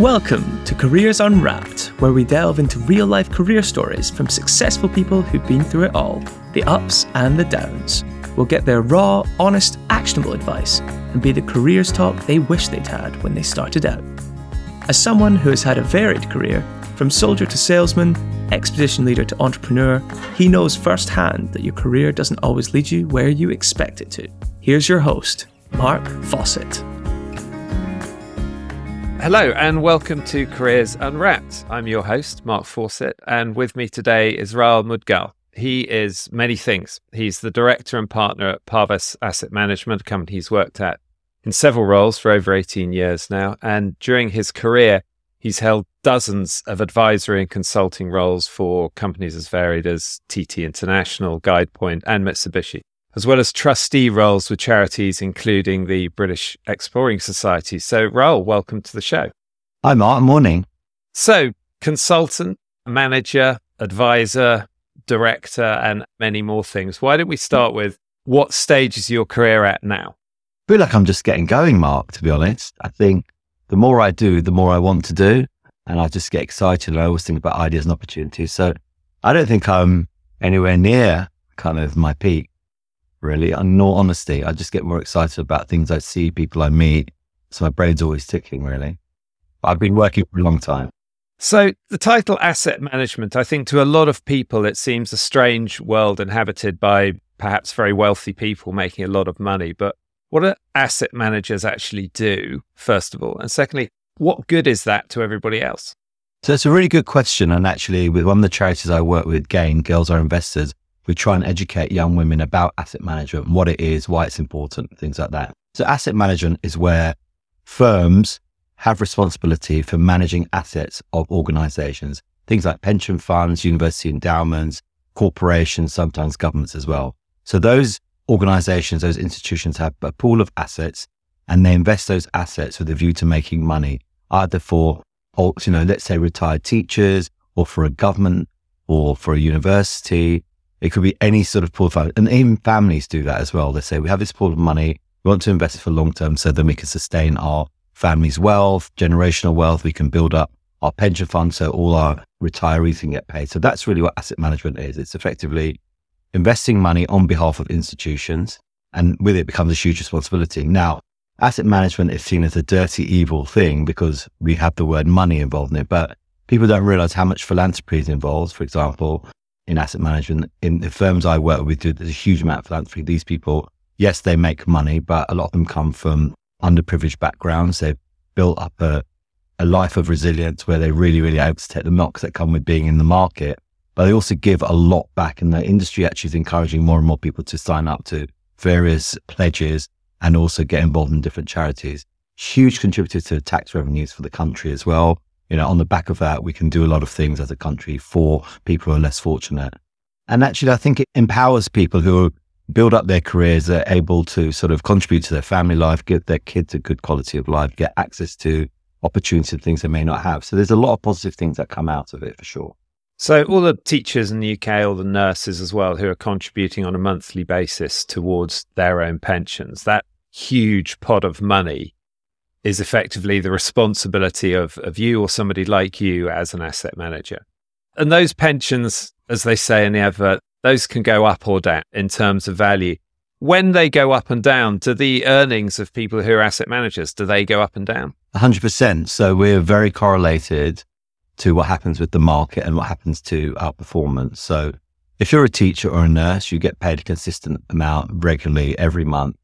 Welcome to Careers Unwrapped, where we delve into real-life career stories from successful people who've been through it all, the ups and the downs. We'll get their raw, honest, actionable advice and be the careers talk they wish they'd had when they started out. As someone who has had a varied career, from soldier to salesman, expedition leader to entrepreneur, he knows firsthand that your career doesn't always lead you where you expect it to. Here's your host, Mark Fawcett. Hello and welcome to Careers Unwrapped. I'm your host, Mark Fawcett, and with me today is Rahul Moodgal. He is many things. He's the director and partner at Parvus Asset Management, a company he's worked at in several roles for over 18 years now. And during his career, he's held dozens of advisory and consulting roles for companies as varied as TT International, GuidePoint, and Mitsubishi, as well as trustee roles with charities, including the British Exploring Society. So, Rahul, welcome to the show. Hi, Mark. Morning. So, consultant, manager, advisor, director, and many more things. Why don't we start with what stage is your career at now? I feel like I'm just getting going, Mark, to be honest. I think the more I do, the more I want to do. And I just get excited. And I always think about ideas and opportunities. So I don't think I'm anywhere near kind of my peak. Really, in all honesty, I just get more excited about things I see, people I meet. So my brain's always ticking, really. But I've been working for a long time. So the title asset management, I think to a lot of people, it seems a strange world inhabited by perhaps very wealthy people making a lot of money. But what do asset managers actually do, first of all? And secondly, what good is that to everybody else? So it's a really good question. And actually, with one of the charities I work with, Gain, Girls Are Investors, we try and educate young women about asset management, what it is, why it's important, things like that. So asset management is where firms have responsibility for managing assets of organizations, things like pension funds, university endowments, corporations, sometimes governments as well. So those organizations, those institutions have a pool of assets and they invest those assets with a view to making money, either for, let's say retired teachers or for a government or for a university. It could be any sort of pool of funds. And even families do that as well. They say, we have this pool of money. We want to invest it for long term so then we can sustain our family's wealth, generational wealth. We can build up our pension fund so all our retirees can get paid. So that's really what asset management is. It's effectively investing money on behalf of institutions. And with it becomes a huge responsibility. Now, asset management is seen as a dirty, evil thing because we have the word money involved in it. But people don't realize how much philanthropy is involved, for example, in asset management. In the firms I work with, there's a huge amount of philanthropy. These people, yes, they make money, but a lot of them come from underprivileged backgrounds. They've built up a life of resilience where they really, really able to take the knocks that come with being in the market, but they also give a lot back. And the industry actually is encouraging more and more people to sign up to various pledges and also get involved in different charities. Huge contributor to tax revenues for the country as well. On the back of that, we can do a lot of things as a country for people who are less fortunate. And actually, I think it empowers people who build up their careers, they're able to sort of contribute to their family life, give their kids a good quality of life, get access to opportunities and things they may not have. So there's a lot of positive things that come out of it for sure. So all the teachers in the UK, all the nurses as well, who are contributing on a monthly basis towards their own pensions, that huge pot of money is effectively the responsibility of you or somebody like you as an asset manager. And those pensions, as they say in the advert, those can go up or down in terms of value. When they go up and down, do the earnings of people who are asset managers, do they go up and down? 100%. So we're very correlated to what happens with the market and what happens to our performance. So if you're a teacher or a nurse, you get paid a consistent amount regularly every month,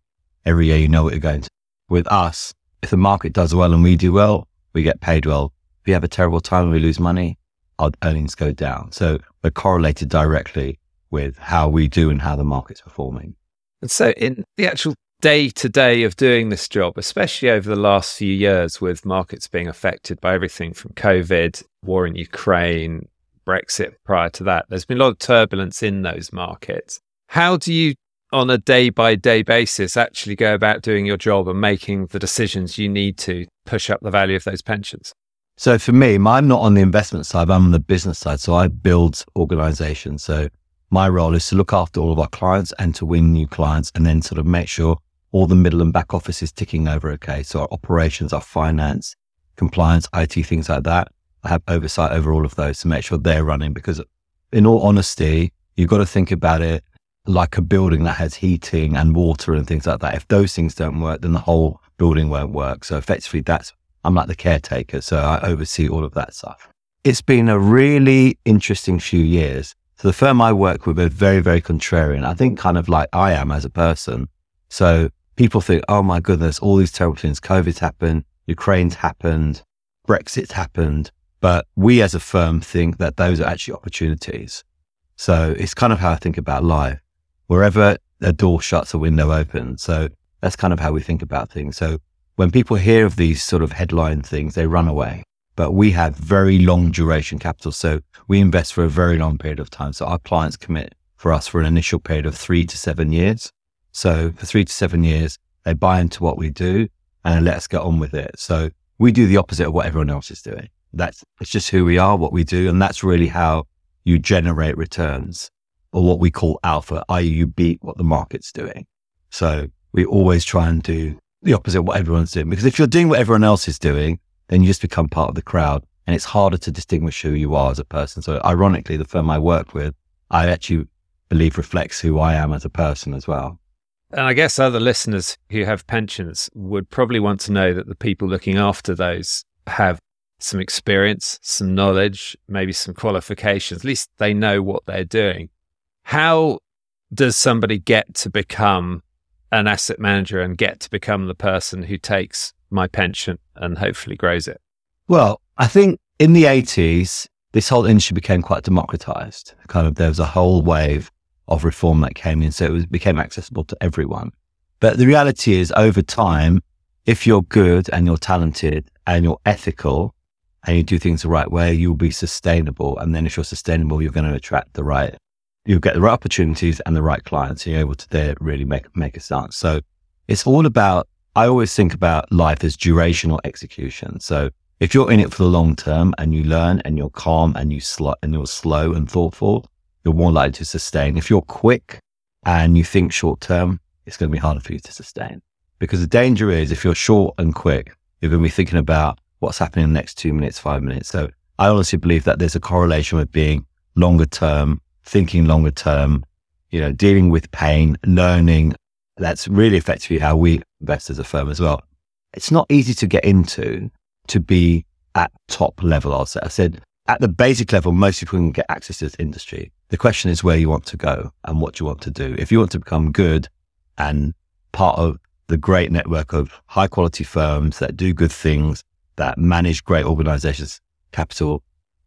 every year, you know what you're going to. With us, if the market does well and we do well, we get paid well. If we have a terrible time and we lose money, our earnings go down. So we're correlated directly with how we do and how the market's performing. And so in the actual day-to-day of doing this job, especially over the last few years with markets being affected by everything from COVID, war in Ukraine, Brexit prior to that, there's been a lot of turbulence in those markets. How do you on a day-by-day basis actually go about doing your job and making the decisions you need to push up the value of those pensions? So for me, I'm not on the investment side, I'm on the business side. So I build organizations. So my role is to look after all of our clients and to win new clients and then sort of make sure all the middle and back office is ticking over okay. So our operations, our finance, compliance, IT, things like that. I have oversight over all of those to make sure they're running, because in all honesty, you've got to think about it like a building that has heating and water and things like that. If those things don't work, then the whole building won't work. So effectively, I'm like the caretaker. So I oversee all of that stuff. It's been a really interesting few years. So the firm I work with are very, very contrarian. I think kind of like I am as a person. So people think, oh my goodness, all these terrible things. COVID's happened, Ukraine's happened, Brexit's happened. But we as a firm think that those are actually opportunities. So it's kind of how I think about life. Wherever a door shuts, a window opens. So that's kind of how we think about things. So when people hear of these sort of headline things, they run away. But we have very long duration capital. So we invest for a very long period of time. So our clients commit for us for an initial period of 3 to 7 years. So for 3 to 7 years, they buy into what we do and let us get on with it. So we do the opposite of what everyone else is doing. It's just who we are, what we do. And that's really how you generate returns, or what we call alpha, i.e. you beat what the market's doing. So we always try and do the opposite of what everyone's doing, because if you're doing what everyone else is doing, then you just become part of the crowd, and it's harder to distinguish who you are as a person. So ironically, the firm I work with, I actually believe reflects who I am as a person as well. And I guess other listeners who have pensions would probably want to know that the people looking after those have some experience, some knowledge, maybe some qualifications. At least they know what they're doing. How does somebody get to become an asset manager and get to become the person who takes my pension and hopefully grows it? Well, I think in the 80s, this whole industry became quite democratized. Kind of there was a whole wave of reform that came in, so became accessible to everyone. But the reality is, over time, if you're good and you're talented and you're ethical and you do things the right way, you'll be sustainable. And then if you're sustainable, you're going to attract you'll get the right opportunities and the right clients, and you're able to there really make a start. So it's all about, I always think about life as durational execution. So if you're in it for the long term and you learn and you're calm and you're slow and thoughtful, you're more likely to sustain. If you're quick and you think short term, it's going to be harder for you to sustain. Because the danger is, if you're short and quick, you're going to be thinking about what's happening in the next 2 minutes, 5 minutes. So I honestly believe that there's a correlation with being longer term, thinking longer term, dealing with pain, learning. That's really effectively how we invest as a firm as well. It's not easy to get into, to be at top level, I'll say. I said at the basic level, most people can get access to this industry. The question is where you want to go and what you want to do. If you want to become good and part of the great network of high quality firms that do good things, that manage great organizations' capital,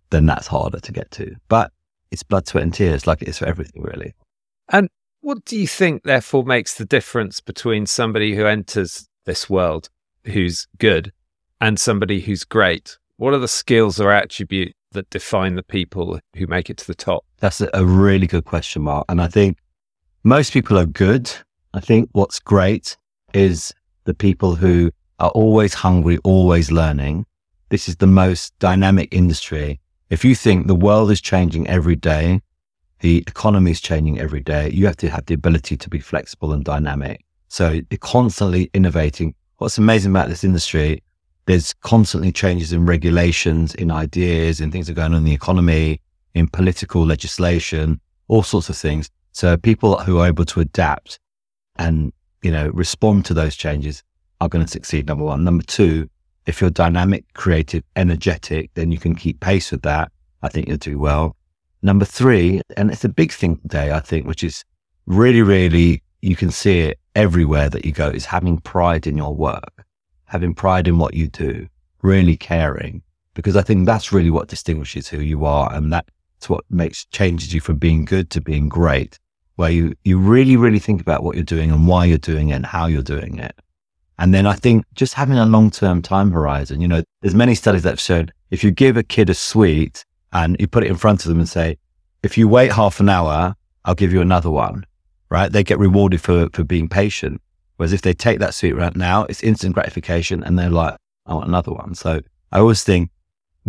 then that's harder to get to. But it's blood, sweat and tears, like it is for everything, really. And what do you think, therefore, makes the difference between somebody who enters this world who's good and somebody who's great? What are the skills or attributes that define the people who make it to the top? That's a really good question, Mark. And I think most people are good. I think what's great is the people who are always hungry, always learning. This is the most dynamic industry. If you think the world is changing every day, the economy is changing every day, you have to have the ability to be flexible and dynamic. So you're constantly innovating. What's amazing about this industry, there's constantly changes in regulations, in ideas, in things that are going on in the economy, in political legislation, all sorts of things. So people who are able to adapt and, respond to those changes are going to succeed, number one. Number two, if you're dynamic, creative, energetic, then you can keep pace with that. I think you'll do well. Number three, and it's a big thing today, I think, which is really, really, you can see it everywhere that you go, is having pride in your work, having pride in what you do, really caring, because I think that's really what distinguishes who you are. And that's what changes you from being good to being great, where you really, really think about what you're doing and why you're doing it and how you're doing it. And then I think just having a long-term time horizon, there's many studies that have shown if you give a kid a sweet and you put it in front of them and say, if you wait half an hour, I'll give you another one, right? They get rewarded for being patient. Whereas if they take that sweet right now, it's instant gratification and they're like, I want another one. So I always think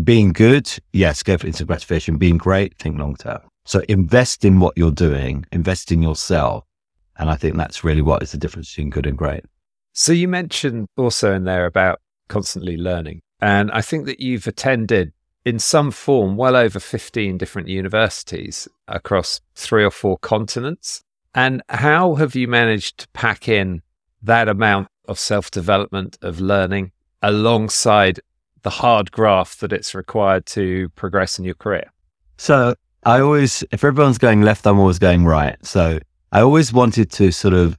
being good, yes, go for instant gratification. Being great, think long term. So invest in what you're doing, invest in yourself. And I think that's really what is the difference between good and great. So you mentioned also in there about constantly learning. And I think that you've attended in some form well over 15 different universities across 3 or 4 continents. And how have you managed to pack in that amount of self-development, of learning, alongside the hard graft that it's required to progress in your career? So I always, if everyone's going left, I'm always going right. So I always wanted to sort of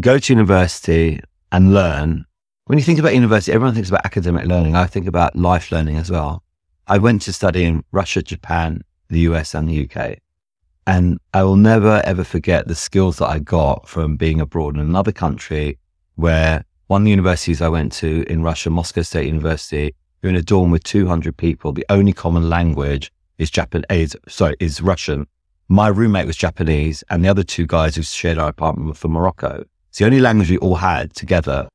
go to university and learn. When you think about university, everyone thinks about academic learning. I think about life learning as well. I went to study in Russia, Japan, the US and the UK. And I will never, ever forget the skills that I got from being abroad in another country, where one of the universities I went to in Russia, Moscow State University, you're in a dorm with 200 people. The only common language is Russian. My roommate was Japanese, and the other 2 guys who shared our apartment were from Morocco. So the only language we all had together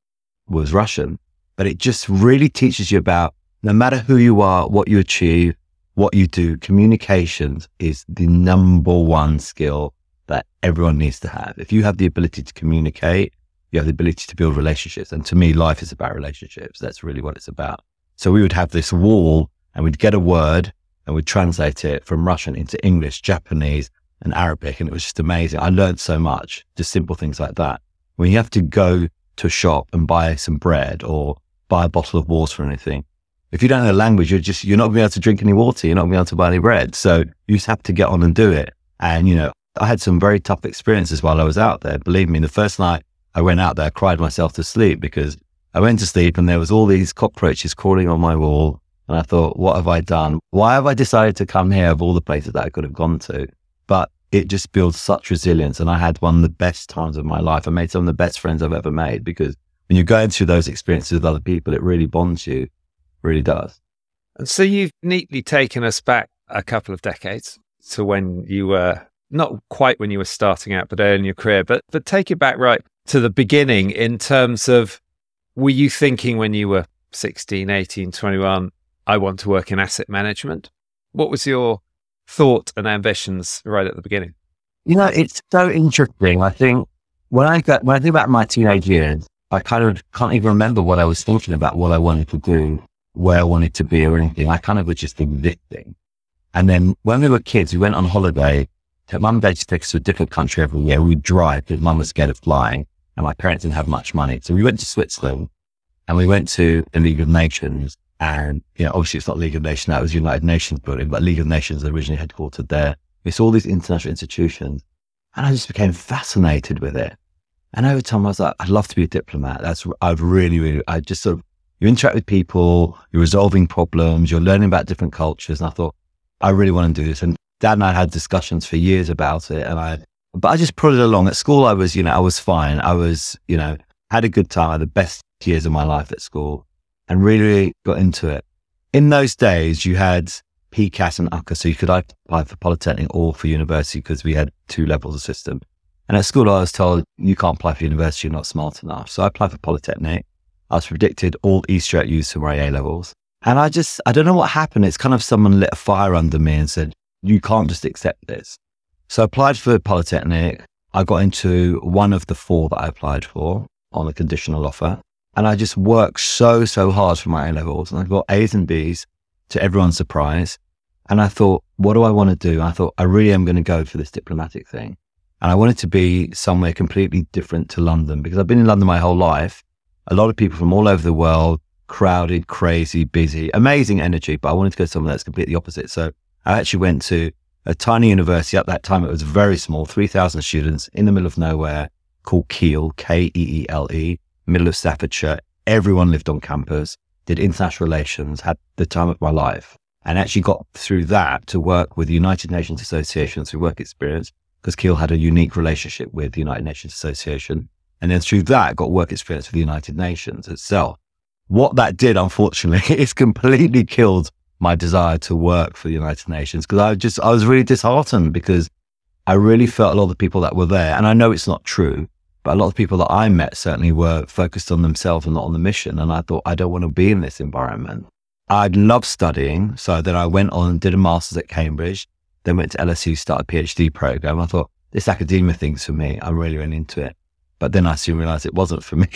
was Russian. But it just really teaches you about, no matter who you are, what you achieve, what you do, communications is the #1 skill that everyone needs to have. If you have the ability to communicate, you have the ability to build relationships. And to me, life is about relationships. That's really what it's about. So we would have this wall, and we'd get a word and we'd translate it from Russian into English, Japanese and Arabic. And it was just amazing. I learned so much, just simple things like that. When you have to go to a shop and buy some bread or buy a bottle of water or anything, if you don't know the language, you're not going to be able to drink any water. You're not going to be able to buy any bread. So you just have to get on and do it. And, you know, I had some very tough experiences while I was out there. Believe me, the first night I went out there, I cried myself to sleep, because I went to sleep and there was all these cockroaches crawling on my wall. And I thought, what have I done? Why have I decided to come here of all the places that I could have gone to? But it just builds such resilience. And I had one of the best times of my life. I made some of the best friends I've ever made, because when you're going through those experiences with other people, it really bonds you. It really does. And so you've neatly taken us back a couple of decades to when you were, not quite when you were starting out, but early in your career, but take it back right to the beginning in terms of, were you thinking when you were 16, 18, 21, I want to work in asset management? What was your thought and ambitions right at the beginning? You know, it's so interesting. I think when I think about my teenage years, I kind of can't even remember what I was thinking about, what I wanted to do, where I wanted to be or anything. I kind of was just existing. And then when we were kids, we went on holiday. Mum and Dad used to take us to a different country every year. We'd drive because Mum was scared of flying. And my parents didn't have much money. So we went to Switzerland and we went to the League of Nations. And, you know, obviously it's not League of Nations, that was United Nations building, but League of Nations originally headquartered there. It's all these international institutions. And I just became fascinated with it. And over time I was like, I'd love to be a diplomat. You interact with people, you're resolving problems, you're learning about different cultures. And I thought, I really want to do this. And Dad and I had discussions for years about it. But I just prodded along. At school, I was fine. Had a good time. I had the best years of my life at school and really, really got into it. In those days, you had PCAS and UCCA, so you could apply for Polytechnic or for university because we had 2 levels of system. And at school, I was told, you can't apply for university, you're not smart enough. So I applied for Polytechnic. I was predicted all E straight U's for my A levels. And I don't know what happened. It's kind of someone lit a fire under me and said, you can't just accept this. So I applied for Polytechnic. I got into one of the 4 that I applied for on a conditional offer. And I just worked so, so hard for my A-levels. And I got A's and B's to everyone's surprise. And I thought, what do I want to do? And I thought, I really am going to go for this diplomatic thing. And I wanted to be somewhere completely different to London, because I've been in London my whole life. A lot of people from all over the world, crowded, crazy, busy, amazing energy. But I wanted to go somewhere that's completely opposite. So I actually went to a tiny university. At that time, it was very small, 3,000 students in the middle of nowhere, called Keele, Keele, middle of Staffordshire. Everyone lived on campus, did international relations, had the time of my life, and actually got through that to work with the United Nations Association through work experience, because Keele had a unique relationship with the United Nations Association. And then through that, got work experience with the United Nations itself. What that did, unfortunately, is completely killed my desire to work for the United Nations, because I was really disheartened, because I really felt a lot of the people that were there, and I know it's not true, but a lot of people that I met certainly were focused on themselves and not on the mission. And I thought, I don't want to be in this environment. I'd love studying. So then I went on and did a master's at Cambridge, then went to LSU, started a PhD program. I thought, this academia thing's for me. I'm really into it. But then I soon realized it wasn't for me.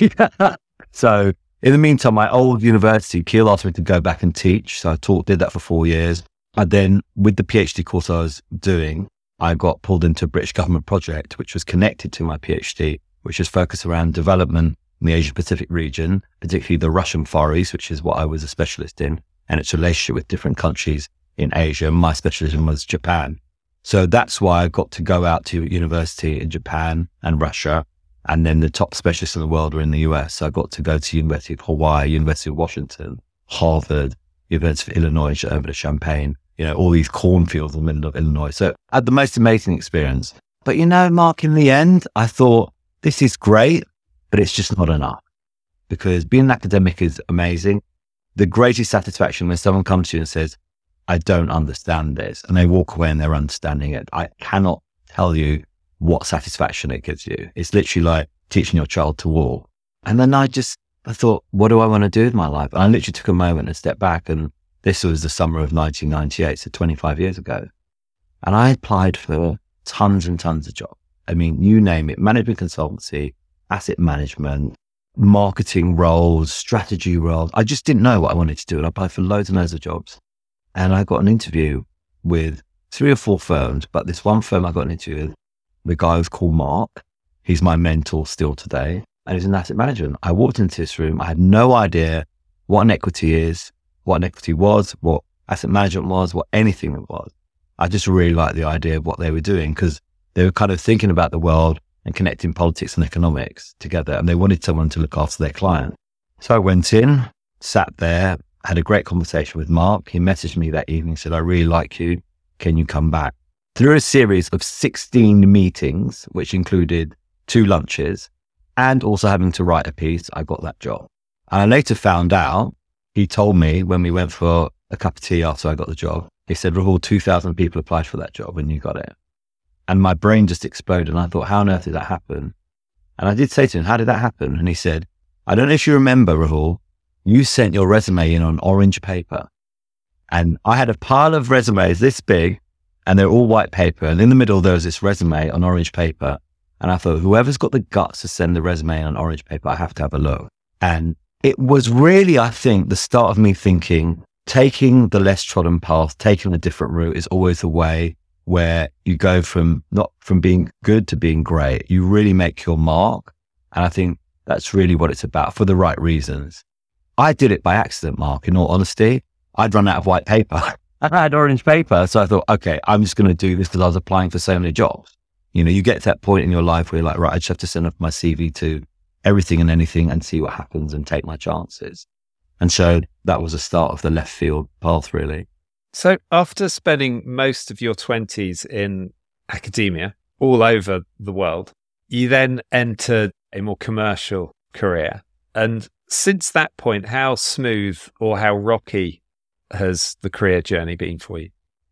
So In the meantime, my old university, Keele, asked me to go back and teach. So I did that for 4 years. And then with the PhD course I was doing, I got pulled into a British government project, which was connected to my PhD, which is focused around development in the Asia Pacific region, particularly the Russian Far East, which is what I was a specialist in, and its relationship with different countries in Asia. My specialism was Japan. So that's why I got to go out to university in Japan and Russia. And then the top specialists in the world were in the US. So I got to go to University of Hawaii, University of Washington, Harvard, University of Illinois, Urbana-Champaign, all these cornfields in the middle of Illinois. So I had the most amazing experience. But Mark, in the end, I thought, this is great, but it's just not enough, because being an academic is amazing. The greatest satisfaction when someone comes to you and says, I don't understand this, and they walk away and they're understanding it. I cannot tell you what satisfaction it gives you. It's literally like teaching your child to walk. And then I thought, what do I want to do with my life? And I literally took a moment and stepped back. And this was the summer of 1998, so 25 years ago. And I applied for tons and tons of jobs. I mean, you name it, management consultancy, asset management, marketing roles, strategy roles. I just didn't know what I wanted to do. And I applied for loads and loads of jobs. And I got an interview with 3 or 4 firms, but this one firm I got an interview with, the guy was called Mark. He's my mentor still today. And he's in asset management. I walked into this room. I had no idea what an equity is, what an equity was, what asset management was, what anything it was. I just really liked the idea of what they were doing, because they were kind of thinking about the world and connecting politics and economics together. And they wanted someone to look after their client. So I went in, sat there, had a great conversation with Mark. He messaged me that evening, said, I really like you. Can you come back? Through a series of 16 meetings, which included 2 lunches and also having to write a piece, I got that job. And I later found out, he told me when we went for a cup of tea after I got the job, he said, Rahul, 2,000 people applied for that job and you got it. And my brain just exploded. And I thought, how on earth did that happen? And I did say to him, how did that happen? And he said, I don't know if you remember, Rahul, you sent your resume in on orange paper. And I had a pile of resumes this big, and they're all white paper. And in the middle, there was this resume on orange paper. And I thought, whoever's got the guts to send the resume on orange paper, I have to have a look. And it was really, I think, the start of me thinking, taking the less trodden path, taking a different route is always the way where you go from being good to being great. You really make your mark. And I think that's really what it's about, for the right reasons. I did it by accident, Mark, in all honesty. I'd run out of white paper. I had orange paper. So I thought, okay, I'm just going to do this because I was applying for so many jobs. You get to that point in your life where you're like, right, I just have to send off my CV to everything and anything and see what happens and take my chances. And so that was a start of the left field path, really. So after spending most of your 20s in academia all over the world, you then entered a more commercial career. And since that point, how smooth or how rocky has the career journey been for you?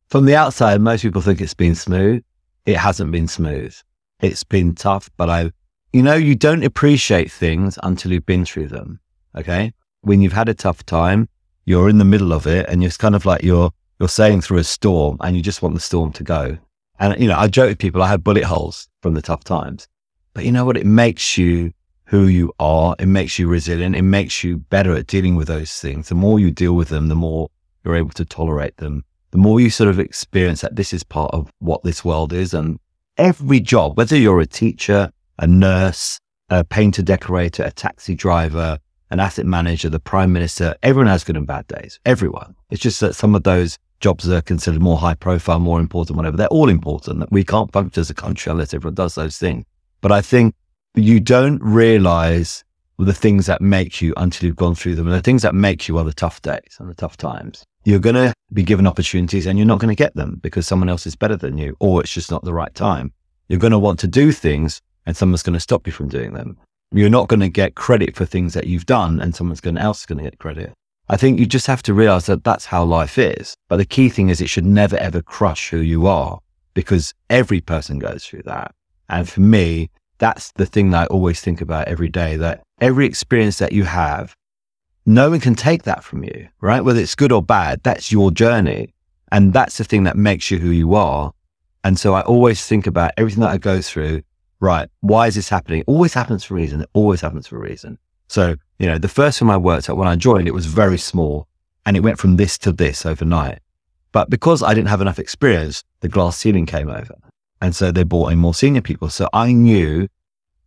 From the outside, most people think it's been smooth. It hasn't been smooth. It's been tough, but you don't appreciate things until you've been through them. Okay. When you've had a tough time, you're in the middle of it and it's kind of like you're sailing through a storm and you just want the storm to go. And, I joke with people, I had bullet holes from the tough times, but you know what? It makes you who you are. It makes you resilient. It makes you better at dealing with those things. The more you deal with them, the more you're able to tolerate them, the more you sort of experience that this is part of what this world is. And every job, whether you're a teacher, a nurse, a painter decorator, a taxi driver, an asset manager, the prime minister, everyone has good and bad days, everyone. It's just that some of those jobs that are considered more high profile, more important, whatever, they're all important, that we can't function as a country unless everyone does those things. But I think you don't realize the things that make you until you've gone through them. And the things that make you are the tough days and the tough times. You're going to be given opportunities and you're not going to get them because someone else is better than you, or it's just not the right time. You're going to want to do things and someone's going to stop you from doing them. You're not going to get credit for things that you've done and someone else is going to get credit. I think you just have to realize that that's how life is. But the key thing is it should never, ever crush who you are, because every person goes through that. And for me, that's the thing that I always think about every day, that every experience that you have, no one can take that from you, right? Whether it's good or bad, that's your journey. And that's the thing that makes you who you are. And so I always think about everything that I go through, right? Why is this happening? It always happens for a reason. So, you know, the first firm I worked at when I joined, it was very small and it went from this to this overnight. But because I didn't have enough experience, the glass ceiling came over. And so they brought in more senior people. So I knew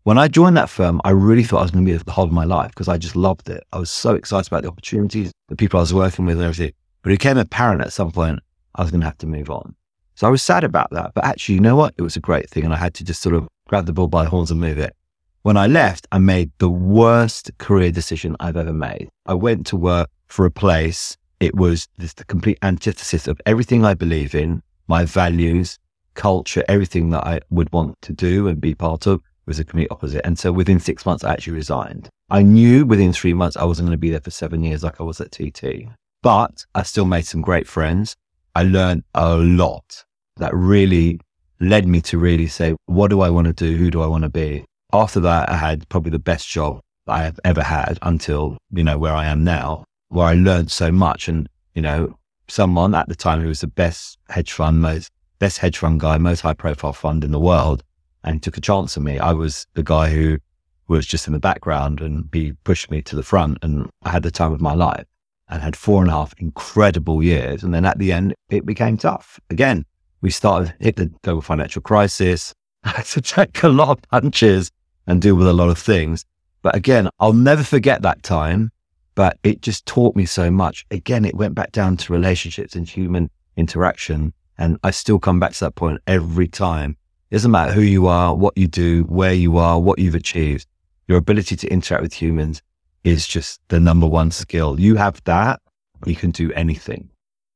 when I joined that firm, I really thought I was going to be there for the whole of my life because I just loved it. I was so excited about the opportunities, the people I was working with and everything. But it became apparent at some point I was going to have to move on. So I was sad about that. But actually, you know what? It was a great thing. And I had to just sort of grab the bull by the horns and move it. When I left, I made the worst career decision I've ever made. I went to work for a place. It was the complete antithesis of everything I believe in, my values, culture, everything that I would want to do and be part of was the complete opposite. And so within 6 months, I actually resigned. I knew within 3 months, I wasn't going to be there for 7 years like I was at TT, but I still made some great friends. I learned a lot that really led me to really say, what do I want to do? Who do I want to be? After that, I had probably the best job that I have ever had until, you know, where I am now, where I learned so much. And, you know, someone at the time who was the best hedge fund guy, most high profile fund in the world, and took a chance on me. I was the guy who was just in the background, and he pushed me to the front, and I had the time of my life and had 4.5 incredible years. And then at the end, it became tough. Again, we hit the global financial crisis. I had to take a lot of punches and deal with a lot of things. But again, I'll never forget that time, but it just taught me so much. Again, it went back down to relationships and human interaction. And I still come back to that point every time. It doesn't matter who you are, what you do, where you are, what you've achieved. Your ability to interact with humans is just the number one skill. You have that, you can do anything.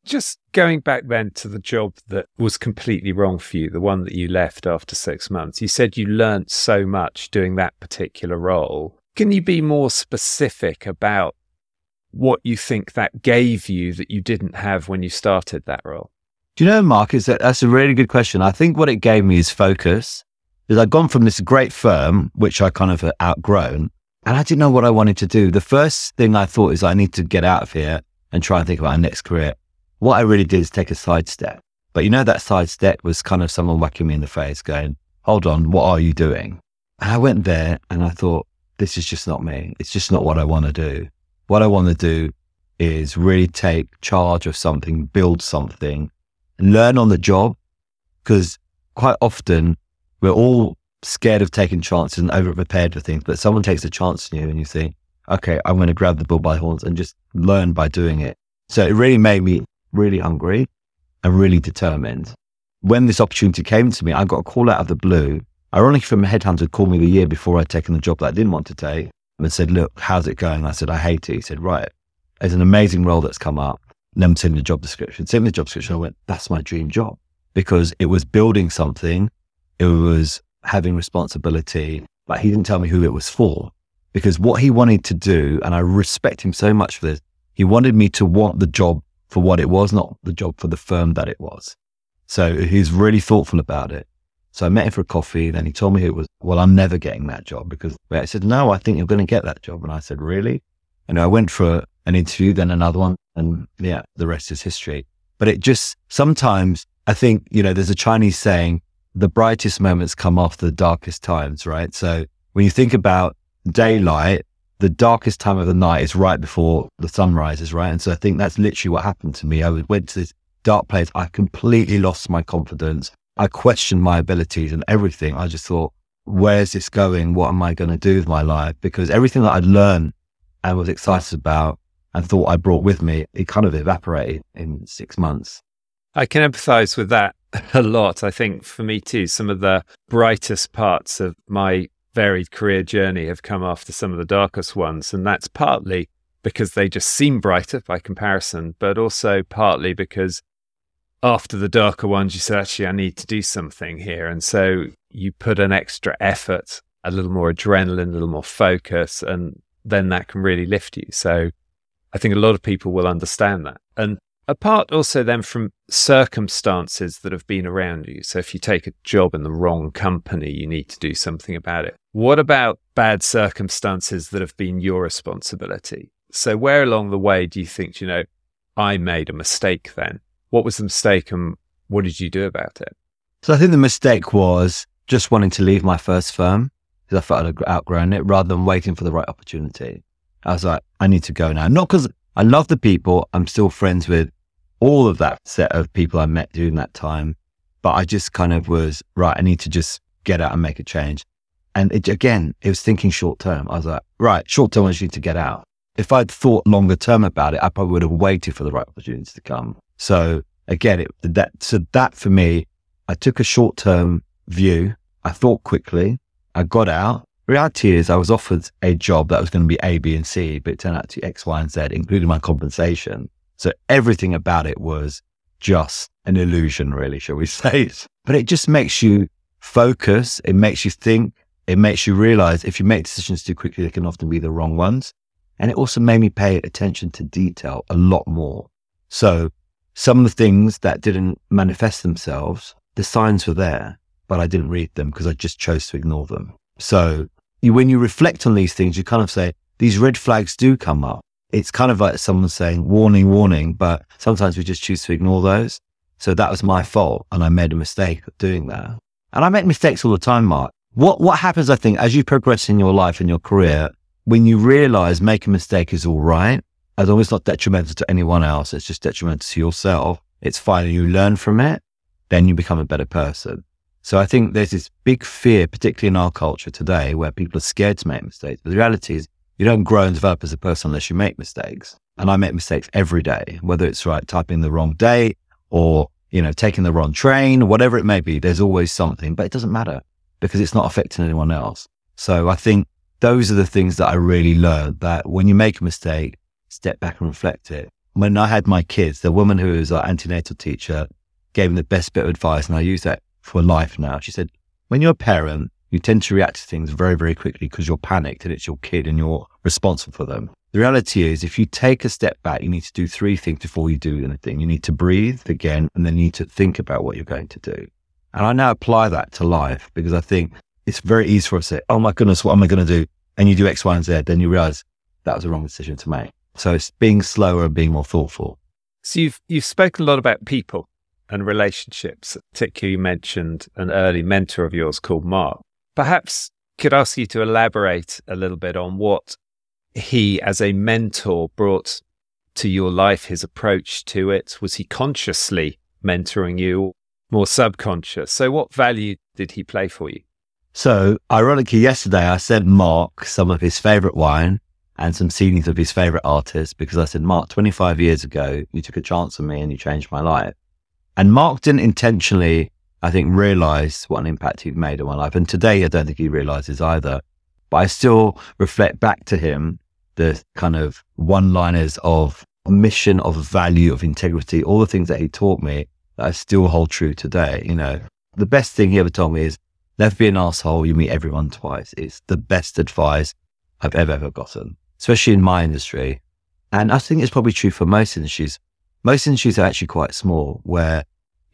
Just going back then to the job that was completely wrong for you, the one that you left after 6 months, you said you learned so much doing that particular role. Can you be more specific about what you think that gave you that you didn't have when you started that role? Do you know, Mark, that's a really good question. I think what it gave me is focus. Because I'd gone from this great firm, which I kind of had outgrown, and I didn't know what I wanted to do. The first thing I thought is I need to get out of here and try and think about my next career. What I really did is take a sidestep. But you know, that sidestep was kind of someone whacking me in the face going, hold on, what are you doing? And I went there and I thought, this is just not me. It's just not what I want to do. What I want to do is really take charge of something, build something, learn on the job. Because quite often we're all scared of taking chances and over prepared for things, but someone takes a chance on you and you think, okay, I'm going to grab the bull by the horns and just learn by doing it. So it really made me really hungry and really determined. When this opportunity came to me, I got a call out of the blue, ironically from a headhunter who called me the year before I'd taken the job that I didn't want to take and said, look, how's it going? I said, I hate it. He said, right, there's an amazing role that's come up. Then sent me the job description. Sent me the job description. I went, that's my dream job, because it was building something. It was having responsibility, but he didn't tell me who it was for, because what he wanted to do, and I respect him so much for this, he wanted me to want the job for what it was, not the job for the firm that it was. So he's really thoughtful about it. So I met him for a coffee. Then he told me who it was. Well, I'm never getting that job, because I said, no, I think you're going to get that job. And I said, really? And I went for an interview, then another one. And yeah, the rest is history. But it just, sometimes I think, you know, there's a Chinese saying, the brightest moments come after the darkest times, right? So when you think about daylight, the darkest time of the night is right before the sun rises, right? And so I think that's literally what happened to me. I went to this dark place. I completely lost my confidence. I questioned my abilities and everything. I just thought, where's this going? What am I going to do with my life? Because everything that I'd learned and was excited about and thought I brought with me, it kind of evaporated in 6 months. I can empathize with that a lot. I think for me too, some of the brightest parts of my varied career journey have come after some of the darkest ones. And that's partly because they just seem brighter by comparison, but also partly because after the darker ones, you say, actually, I need to do something here. And so you put an extra effort, a little more adrenaline, a little more focus, and then that can really lift you. So I think a lot of people will understand that. And apart also then from circumstances that have been around you. So if you take a job in the wrong company, you need to do something about it. What about bad circumstances that have been your responsibility? So where along the way do you think, you know, I made a mistake then? What was the mistake and what did you do about it? So I think the mistake was just wanting to leave my first firm. because I felt I'd outgrown it, rather than waiting for the right opportunity. I was like, I need to go now. Not because I love the people, I'm still friends with all of that set of people I met during that time, but I just kind of was, right, I need to just get out and make a change. And it was thinking short term. I was like, right, short term, I just need to get out. If I'd thought longer term about it, I probably would have waited for the right opportunity to come. So again, that for me, I took a short term view. I thought quickly. I got out. Reality is I was offered a job that was going to be A, B, and C, but it turned out to be X, Y, and Z, including my compensation. So everything about it was just an illusion, really, shall we say. But it just makes you focus. It makes you think. It makes you realize if you make decisions too quickly, they can often be the wrong ones. And it also made me pay attention to detail a lot more. So some of the things that didn't manifest themselves, the signs were there, but I didn't read them because I just chose to ignore them. So when you reflect on these things, you kind of say, these red flags do come up. It's kind of like someone saying, warning, warning, but sometimes we just choose to ignore those. So that was my fault. And I made a mistake of doing that. And I make mistakes all the time, Mark. What happens, I think, as you progress in your life and your career, when you realize making a mistake is all right, as long as it's not detrimental to anyone else, it's just detrimental to yourself, it's fine, and you learn from it, then you become a better person. So I think there's this big fear, particularly in our culture today, where people are scared to make mistakes. But the reality is you don't grow and develop as a person unless you make mistakes. And I make mistakes every day, whether it's right typing the wrong date or, taking the wrong train, whatever it may be, there's always something, but it doesn't matter, because it's not affecting anyone else. So I think those are the things that I really learned, that when you make a mistake, step back and reflect it. When I had my kids, the woman who was our antenatal teacher gave me the best bit of advice, and I use that for life now. She said, when you're a parent, you tend to react to things very, very quickly because you're panicked and it's your kid and you're responsible for them. The reality is, if you take a step back, you need to do three things before you do anything. You need to breathe again, and then you need to think about what you're going to do. And I now apply that to life, because I think it's very easy for us to say, oh my goodness, what am I going to do? And you do X, Y, and Z. Then you realize that was the wrong decision to make. So it's being slower and being more thoughtful. So you've spoken a lot about people and relationships. Particularly, you mentioned an early mentor of yours called Mark. Perhaps could ask you to elaborate a little bit on what he, as a mentor, brought to your life, his approach to it. Was he consciously mentoring you? More subconscious. So what value did he play for you? So ironically, yesterday I sent Mark some of his favorite wine and some CDs of his favorite artists, because I said, Mark, 25 years ago, you took a chance on me and you changed my life. And Mark didn't intentionally, I think, realize what an impact he'd made on my life. And today I don't think he realizes either, but I still reflect back to him the kind of one-liners of mission, of value, of integrity, all the things that he taught me. I still hold true today. The best thing he ever told me is, never be an asshole. You meet everyone twice. It's the best advice I've ever gotten, especially in my industry. And I think it's probably true for most industries. Most industries are actually quite small, where,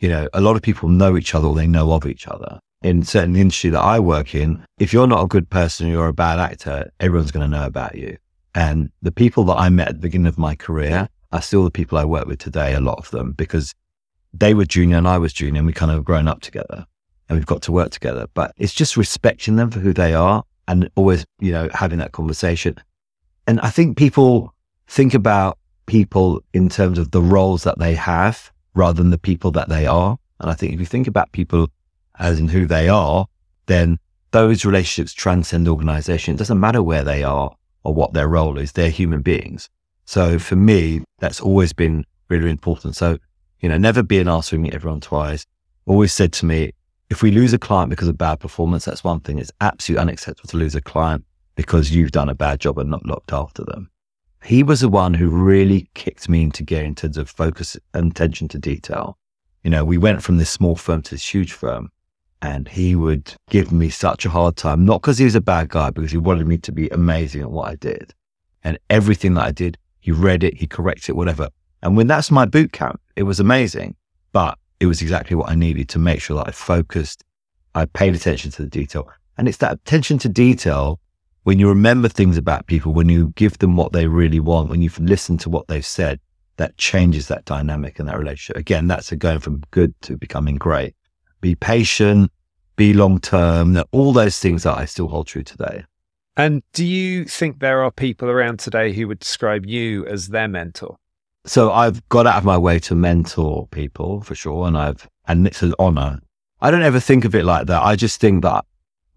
a lot of people know each other or they know of each other. In certain industry that I work in, if you're not a good person, you're a bad actor, everyone's going to know about you. And the people that I met at the beginning of my career are still the people I work with today, a lot of them, because they were junior and I was junior, and we kind of grown up together and we've got to work together. But it's just respecting them for who they are and always, having that conversation. And I think people think about people in terms of the roles that they have rather than the people that they are. And I think if you think about people as in who they are, then those relationships transcend organization. It doesn't matter where they are or what their role is. They're human beings. So for me, that's always been really important. So never be an arse, we meet everyone twice. Always said to me, if we lose a client because of bad performance, that's one thing. It's absolutely unacceptable to lose a client because you've done a bad job and not looked after them. He was the one who really kicked me into gear in terms of focus and attention to detail. We went from this small firm to this huge firm, and he would give me such a hard time, not because he was a bad guy, because he wanted me to be amazing at what I did. And everything that I did, he read it, he corrected it, whatever. And when that's my boot camp, it was amazing, but it was exactly what I needed to make sure that I focused, I paid attention to the detail. And it's that attention to detail, when you remember things about people, when you give them what they really want, when you've listened to what they've said, that changes that dynamic and that relationship. Again, that's going from good to becoming great. Be patient, be long-term, all those things that I still hold true today. And do you think there are people around today who would describe you as their mentor? So I've got out of my way to mentor people for sure. And it's an honor. I don't ever think of it like that. I just think that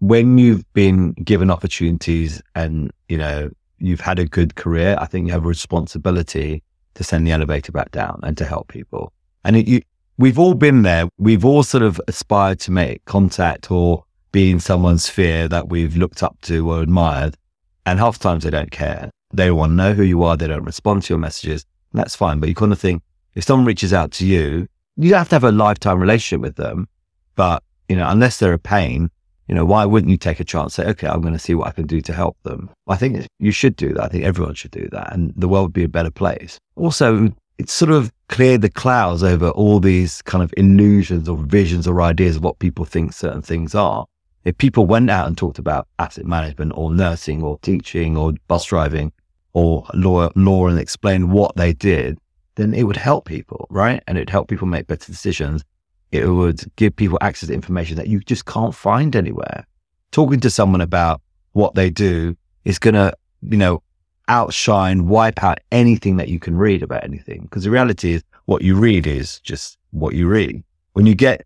when you've been given opportunities and, you know, you've had a good career, I think you have a responsibility to send the elevator back down and to help people. And we've all been there. We've all sort of aspired to make contact or be in someone's sphere that we've looked up to or admired. And half the times they don't care. They want to know who you are. They don't respond to your messages. That's fine. But you kind of think, if someone reaches out to you, you have to have a lifetime relationship with them. But, you know, unless they're a pain, you know, why wouldn't you take a chance and say, okay, I'm going to see what I can do to help them? I think you should do that. I think everyone should do that. And the world would be a better place. Also, it's sort of cleared the clouds over all these kind of illusions or visions or ideas of what people think certain things are. If people went out and talked about asset management or nursing or teaching or bus driving or law and explained what they did, then it would help people, right? And it'd help people make better decisions. It would give people access to information that you just can't find anywhere. Talking to someone about what they do is going to, you know, outshine, wipe out anything that you can read about anything. Because the reality is what you read is just what you read. When you get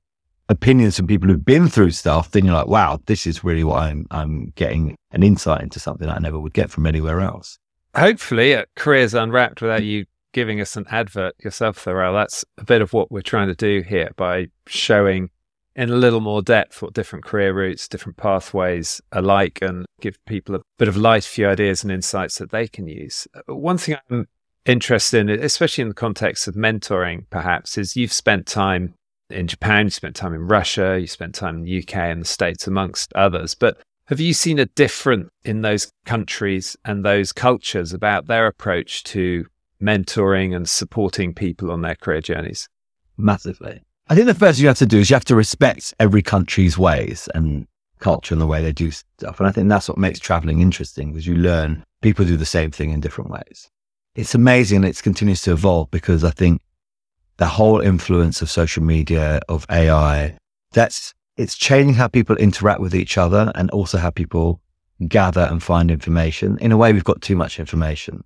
opinions from people who've been through stuff, then you're like, wow, this is really what I'm getting an insight into something I never would get from anywhere else. Hopefully at Careers Unwrapped, without you giving us an advert yourself, Rahul, that's a bit of what we're trying to do here by showing in a little more depth what different career routes, different pathways are like, and give people a bit of light, few ideas and insights that they can use. One thing I'm interested in, especially in the context of mentoring perhaps, is you've spent time in Japan, you spent time in Russia, you spent time in the UK and the States amongst others. But have you seen a difference in those countries and those cultures about their approach to mentoring and supporting people on their career journeys? Massively. I think the first thing you have to do is you have to respect every country's ways and culture and the way they do stuff. And I think that's what makes traveling interesting, because you learn people do the same thing in different ways. It's amazing and it continues to evolve, because I think the whole influence of social media, of AI, it's changing how people interact with each other and also how people gather and find information. In a way, we've got too much information.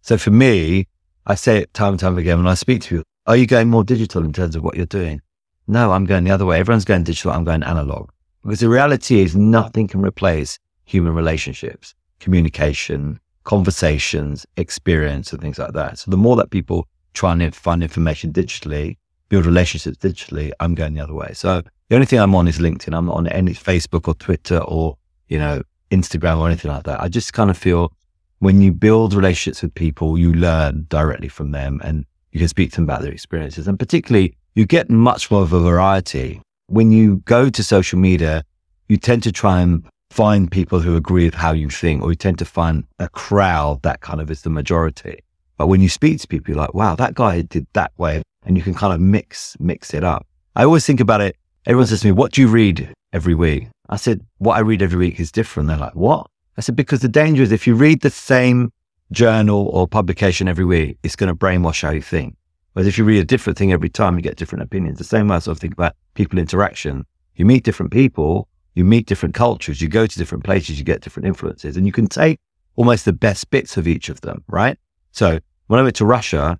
So for me, I say it time and time again when I speak to people, are you going more digital in terms of what you're doing? No, I'm going the other way. Everyone's going digital. I'm going analog. Because the reality is nothing can replace human relationships, communication, conversations, experience, and things like that. So the more that people try and find information digitally, build relationships digitally, I'm going the other way. So the only thing I'm on is LinkedIn. I'm not on any Facebook or Twitter or, you know, Instagram or anything like that. I just kind of feel when you build relationships with people, you learn directly from them and you can speak to them about their experiences. And particularly, you get much more of a variety. When you go to social media, you tend to try and find people who agree with how you think, or you tend to find a crowd that kind of is the majority. But when you speak to people, you're like, wow, that guy did that way. And you can kind of mix it up. I always think about it. Everyone says to me, what do you read every week? I said, what I read every week is different. They're like, what? I said, because the danger is if you read the same journal or publication every week, it's going to brainwash how you think. Whereas if you read a different thing every time, you get different opinions. The same way I sort of think about people interaction. You meet different people, you meet different cultures, you go to different places, you get different influences, and you can take almost the best bits of each of them, right? So when I went to Russia,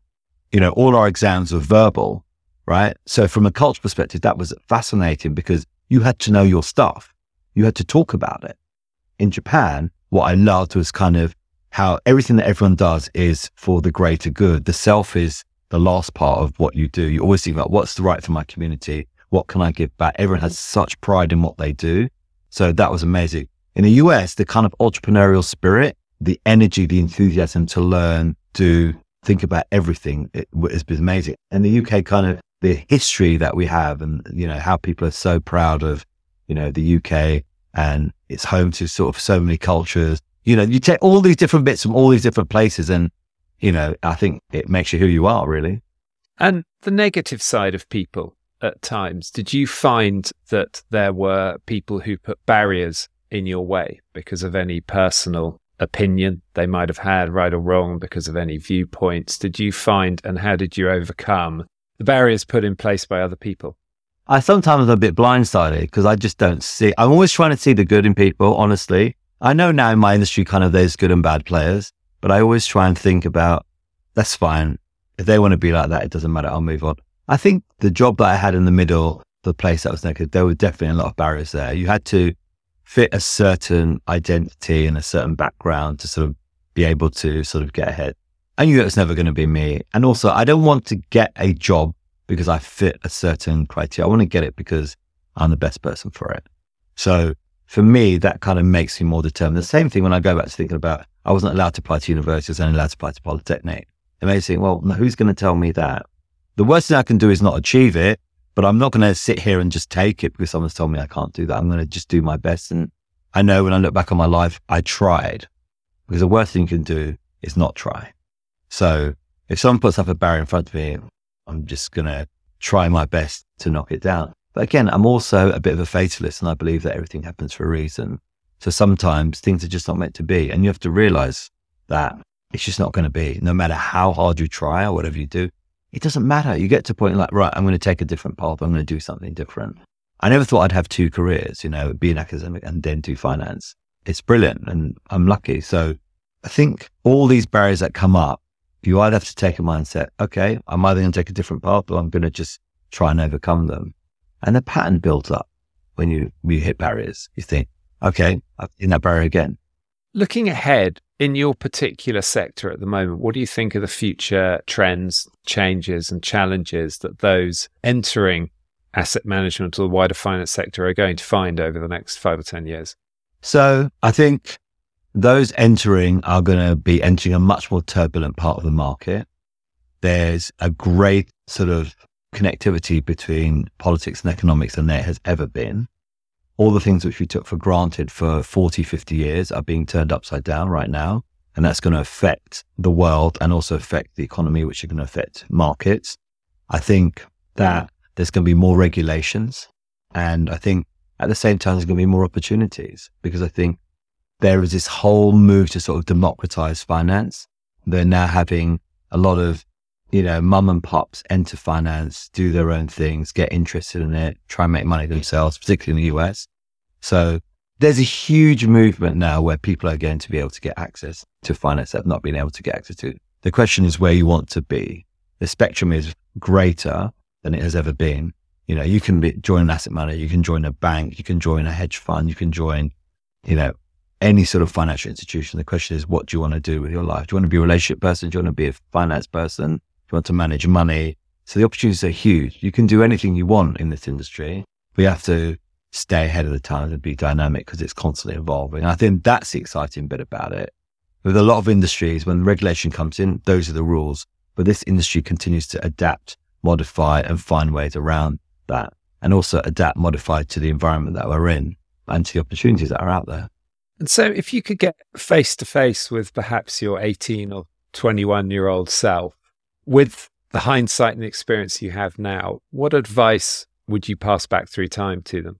you know, all our exams were verbal, right? So from a culture perspective, that was fascinating because you had to know your stuff. You had to talk about it. In Japan, what I loved was kind of how everything that everyone does is for the greater good. The self is the last part of what you do. You always think about what's the right for my community? What can I give back? Everyone has such pride in what they do. So that was amazing. In the US, the kind of entrepreneurial spirit, the energy, the enthusiasm to learn, do, think about everything, it has been amazing. And the UK, kind of the history that we have and, you know, how people are so proud of, you know, the UK and it's home to sort of so many cultures. You know, you take all these different bits from all these different places and, you know, I think it makes you who you are, really. And the negative side of people at times, did you find that there were people who put barriers in your way because of any personal opinion they might have had, right or wrong, because of any viewpoints? Did you find, and how did you overcome the barriers put in place by other people? I sometimes am a bit blindsided because I just don't see. I'm always trying to see the good in people, honestly. I know now in my industry, kind of there's good and bad players, but I always try and think about, that's fine. If they want to be like that, it doesn't matter. I'll move on. I think the job that I had in the middle, the place that I was naked, there were definitely a lot of barriers there. You had to fit a certain identity and a certain background to sort of be able to sort of get ahead. I knew it was never going to be me. And also, I don't want to get a job because I fit a certain criteria. I want to get it because I'm the best person for it. So for me, that kind of makes me more determined. The same thing when I go back to thinking about, I wasn't allowed to apply to universities, I wasn't allowed to apply to Polytechnic. And they think, well, who's going to tell me that? The worst thing I can do is not achieve it, but I'm not going to sit here and just take it because someone's told me I can't do that. I'm going to just do my best. And I know when I look back on my life, I tried, because the worst thing you can do is not try. So if someone puts up a barrier in front of me, I'm just going to try my best to knock it down. But again, I'm also a bit of a fatalist, and I believe that everything happens for a reason. So sometimes things are just not meant to be. And you have to realize that it's just not going to be, no matter how hard you try or whatever you do, it doesn't matter. You get to a point like, right, I'm going to take a different path. I'm going to do something different. I never thought I'd have two careers, you know, be an academic and then do finance. It's brilliant, and I'm lucky. So I think all these barriers that come up, you either have to take a mindset, okay, I'm either going to take a different path, or I'm going to just try and overcome them. And the pattern builds up when you hit barriers. You think, okay, I've seen that barrier again. Looking ahead in your particular sector at the moment, what do you think are the future trends, changes and challenges that those entering asset management or the wider finance sector are going to find over the next 5 or 10 years? So I think those entering are going to be entering a much more turbulent part of the market. There's a great sort of connectivity between politics and economics than there has ever been. All the things which we took for granted for 40, 50 years are being turned upside down right now. And that's going to affect the world and also affect the economy, which are going to affect markets. I think that there's going to be more regulations. And I think at the same time, there's going to be more opportunities, because I think there is this whole move to sort of democratize finance. They're now having a lot of, you know, mum and pops enter finance, do their own things, get interested in it, try and make money themselves, particularly in the US. So there's a huge movement now where people are going to be able to get access to finance that have not been able to get access to. The question is where you want to be. The spectrum is greater than it has ever been. You know, you can join an asset manager, you can join a bank, you can join a hedge fund, you can join, you know, any sort of financial institution. The question is, what do you want to do with your life? Do you want to be a relationship person? Do you want to be a finance person? You want to manage money. So the opportunities are huge. You can do anything you want in this industry. We have to stay ahead of the times and be dynamic because it's constantly evolving. And I think that's the exciting bit about it. With a lot of industries, when regulation comes in, those are the rules. But this industry continues to adapt, modify, and find ways around that. And also adapt, modify to the environment that we're in and to the opportunities that are out there. And so if you could get face to face with perhaps your 18 or 21-year-old self, with the hindsight and experience you have now, what advice would you pass back through time to them?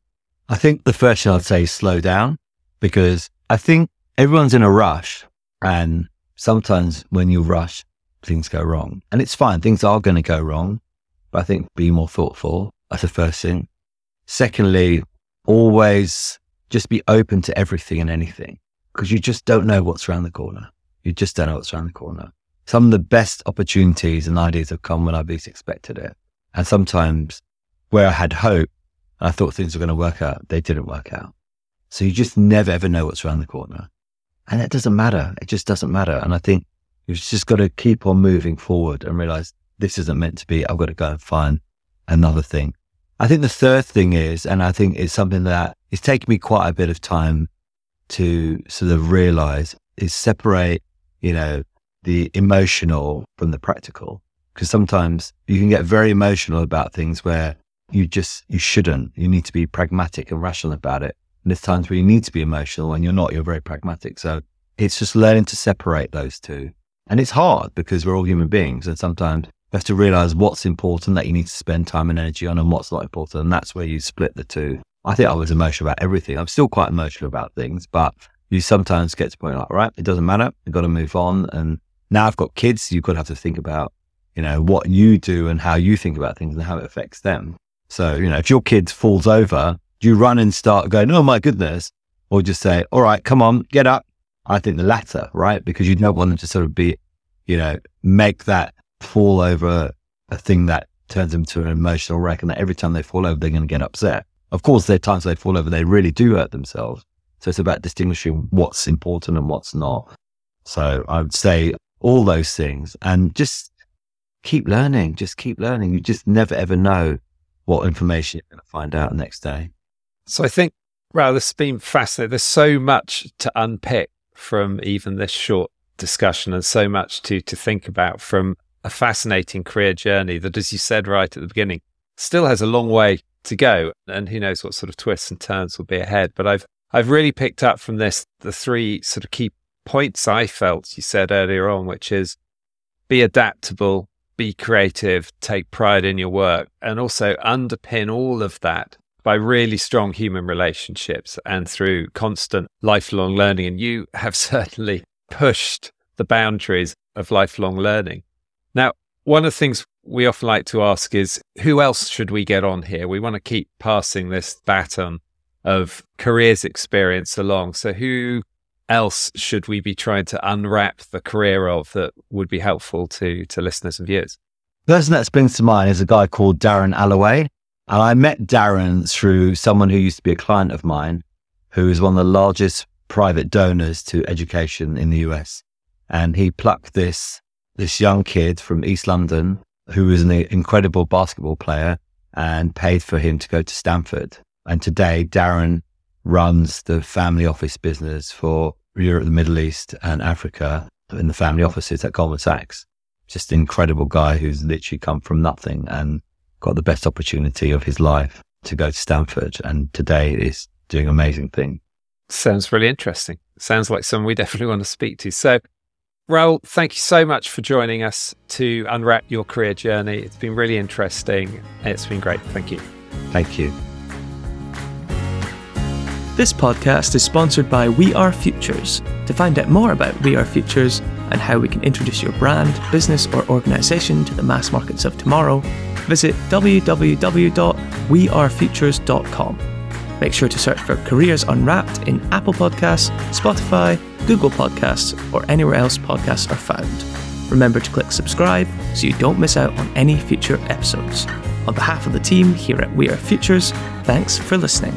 I think the first thing I'd say is slow down, because I think everyone's in a rush, and sometimes when you rush, things go wrong. And it's fine, things are going to go wrong, but I think be more thoughtful. That's the first thing. Secondly, always just be open to everything and anything, because you just don't know what's around the corner. Some of the best opportunities and ideas have come when I've least expected it. And sometimes where I had hope, and I thought things were going to work out, they didn't work out. So you just never, ever know what's around the corner. And it doesn't matter. It just doesn't matter. And I think you've just got to keep on moving forward and realize this isn't meant to be. I've got to go and find another thing. I think the third thing is, and I think it's something that it's taken me quite a bit of time to sort of realize, is separate, you know, the emotional from the practical, because sometimes you can get very emotional about things where you shouldn't. You need to be pragmatic and rational about it. And there's times where you need to be emotional and you're not, you're very pragmatic. So it's just learning to separate those two. And it's hard because we're all human beings. And sometimes you have to realize what's important that you need to spend time and energy on and what's not important. And that's where you split the two. I think I was emotional about everything. I'm still quite emotional about things, but you sometimes get to the point like, right, it doesn't matter. You've got to move on. And now I've got kids, you've got to have to think about, you know, what you do and how you think about things and how it affects them. So, you know, if your kid falls over, do you run and start going, oh my goodness, or just say, all right, come on, get up? I think the latter, right? Because you don't want them to sort of be, you know, make that fall over a thing that turns them to an emotional wreck, and that every time they fall over, they're going to get upset. Of course, there are times they fall over, they really do hurt themselves. So it's about distinguishing what's important and what's not. So I would say all those things, and just keep learning, You just never, ever know what information you're going to find out the next day. So I think, wow, this has been fascinating. There's so much to unpick from even this short discussion, and so much to think about from a fascinating career journey that, as you said right at the beginning, still has a long way to go. And who knows what sort of twists and turns will be ahead. But I've really picked up from this the three sort of key points I felt you said earlier on, which is be adaptable, be creative, take pride in your work, and also underpin all of that by really strong human relationships and through constant lifelong learning. And you have certainly pushed the boundaries of lifelong learning. Now, one of the things we often like to ask is, who else should we get on here? We want to keep passing this baton of careers experience along. So who else should we be trying to unwrap the career of that would be helpful to listeners and viewers? The person that springs to mind is a guy called Darren Alloway. And I met Darren through someone who used to be a client of mine, who is one of the largest private donors to education in the US. And he plucked this young kid from East London, who was an incredible basketball player, and paid for him to go to Stanford. And today, Darren runs the family office business for Europe, the Middle East and Africa in the family offices at Goldman Sachs. Just an incredible guy who's literally come from nothing and got the best opportunity of his life to go to Stanford. And today is doing amazing things. Sounds really interesting. Sounds like someone we definitely want to speak to. So, Rahul, thank you so much for joining us to unwrap your career journey. It's been really interesting. It's been great. Thank you. Thank you. This podcast is sponsored by We Are Futures. To find out more about We Are Futures and how we can introduce your brand, business, or organisation to the mass markets of tomorrow, visit www.wearefutures.com. Make sure to search for Careers Unwrapped in Apple Podcasts, Spotify, Google Podcasts, or anywhere else podcasts are found. Remember to click subscribe so you don't miss out on any future episodes. On behalf of the team here at We Are Futures, thanks for listening.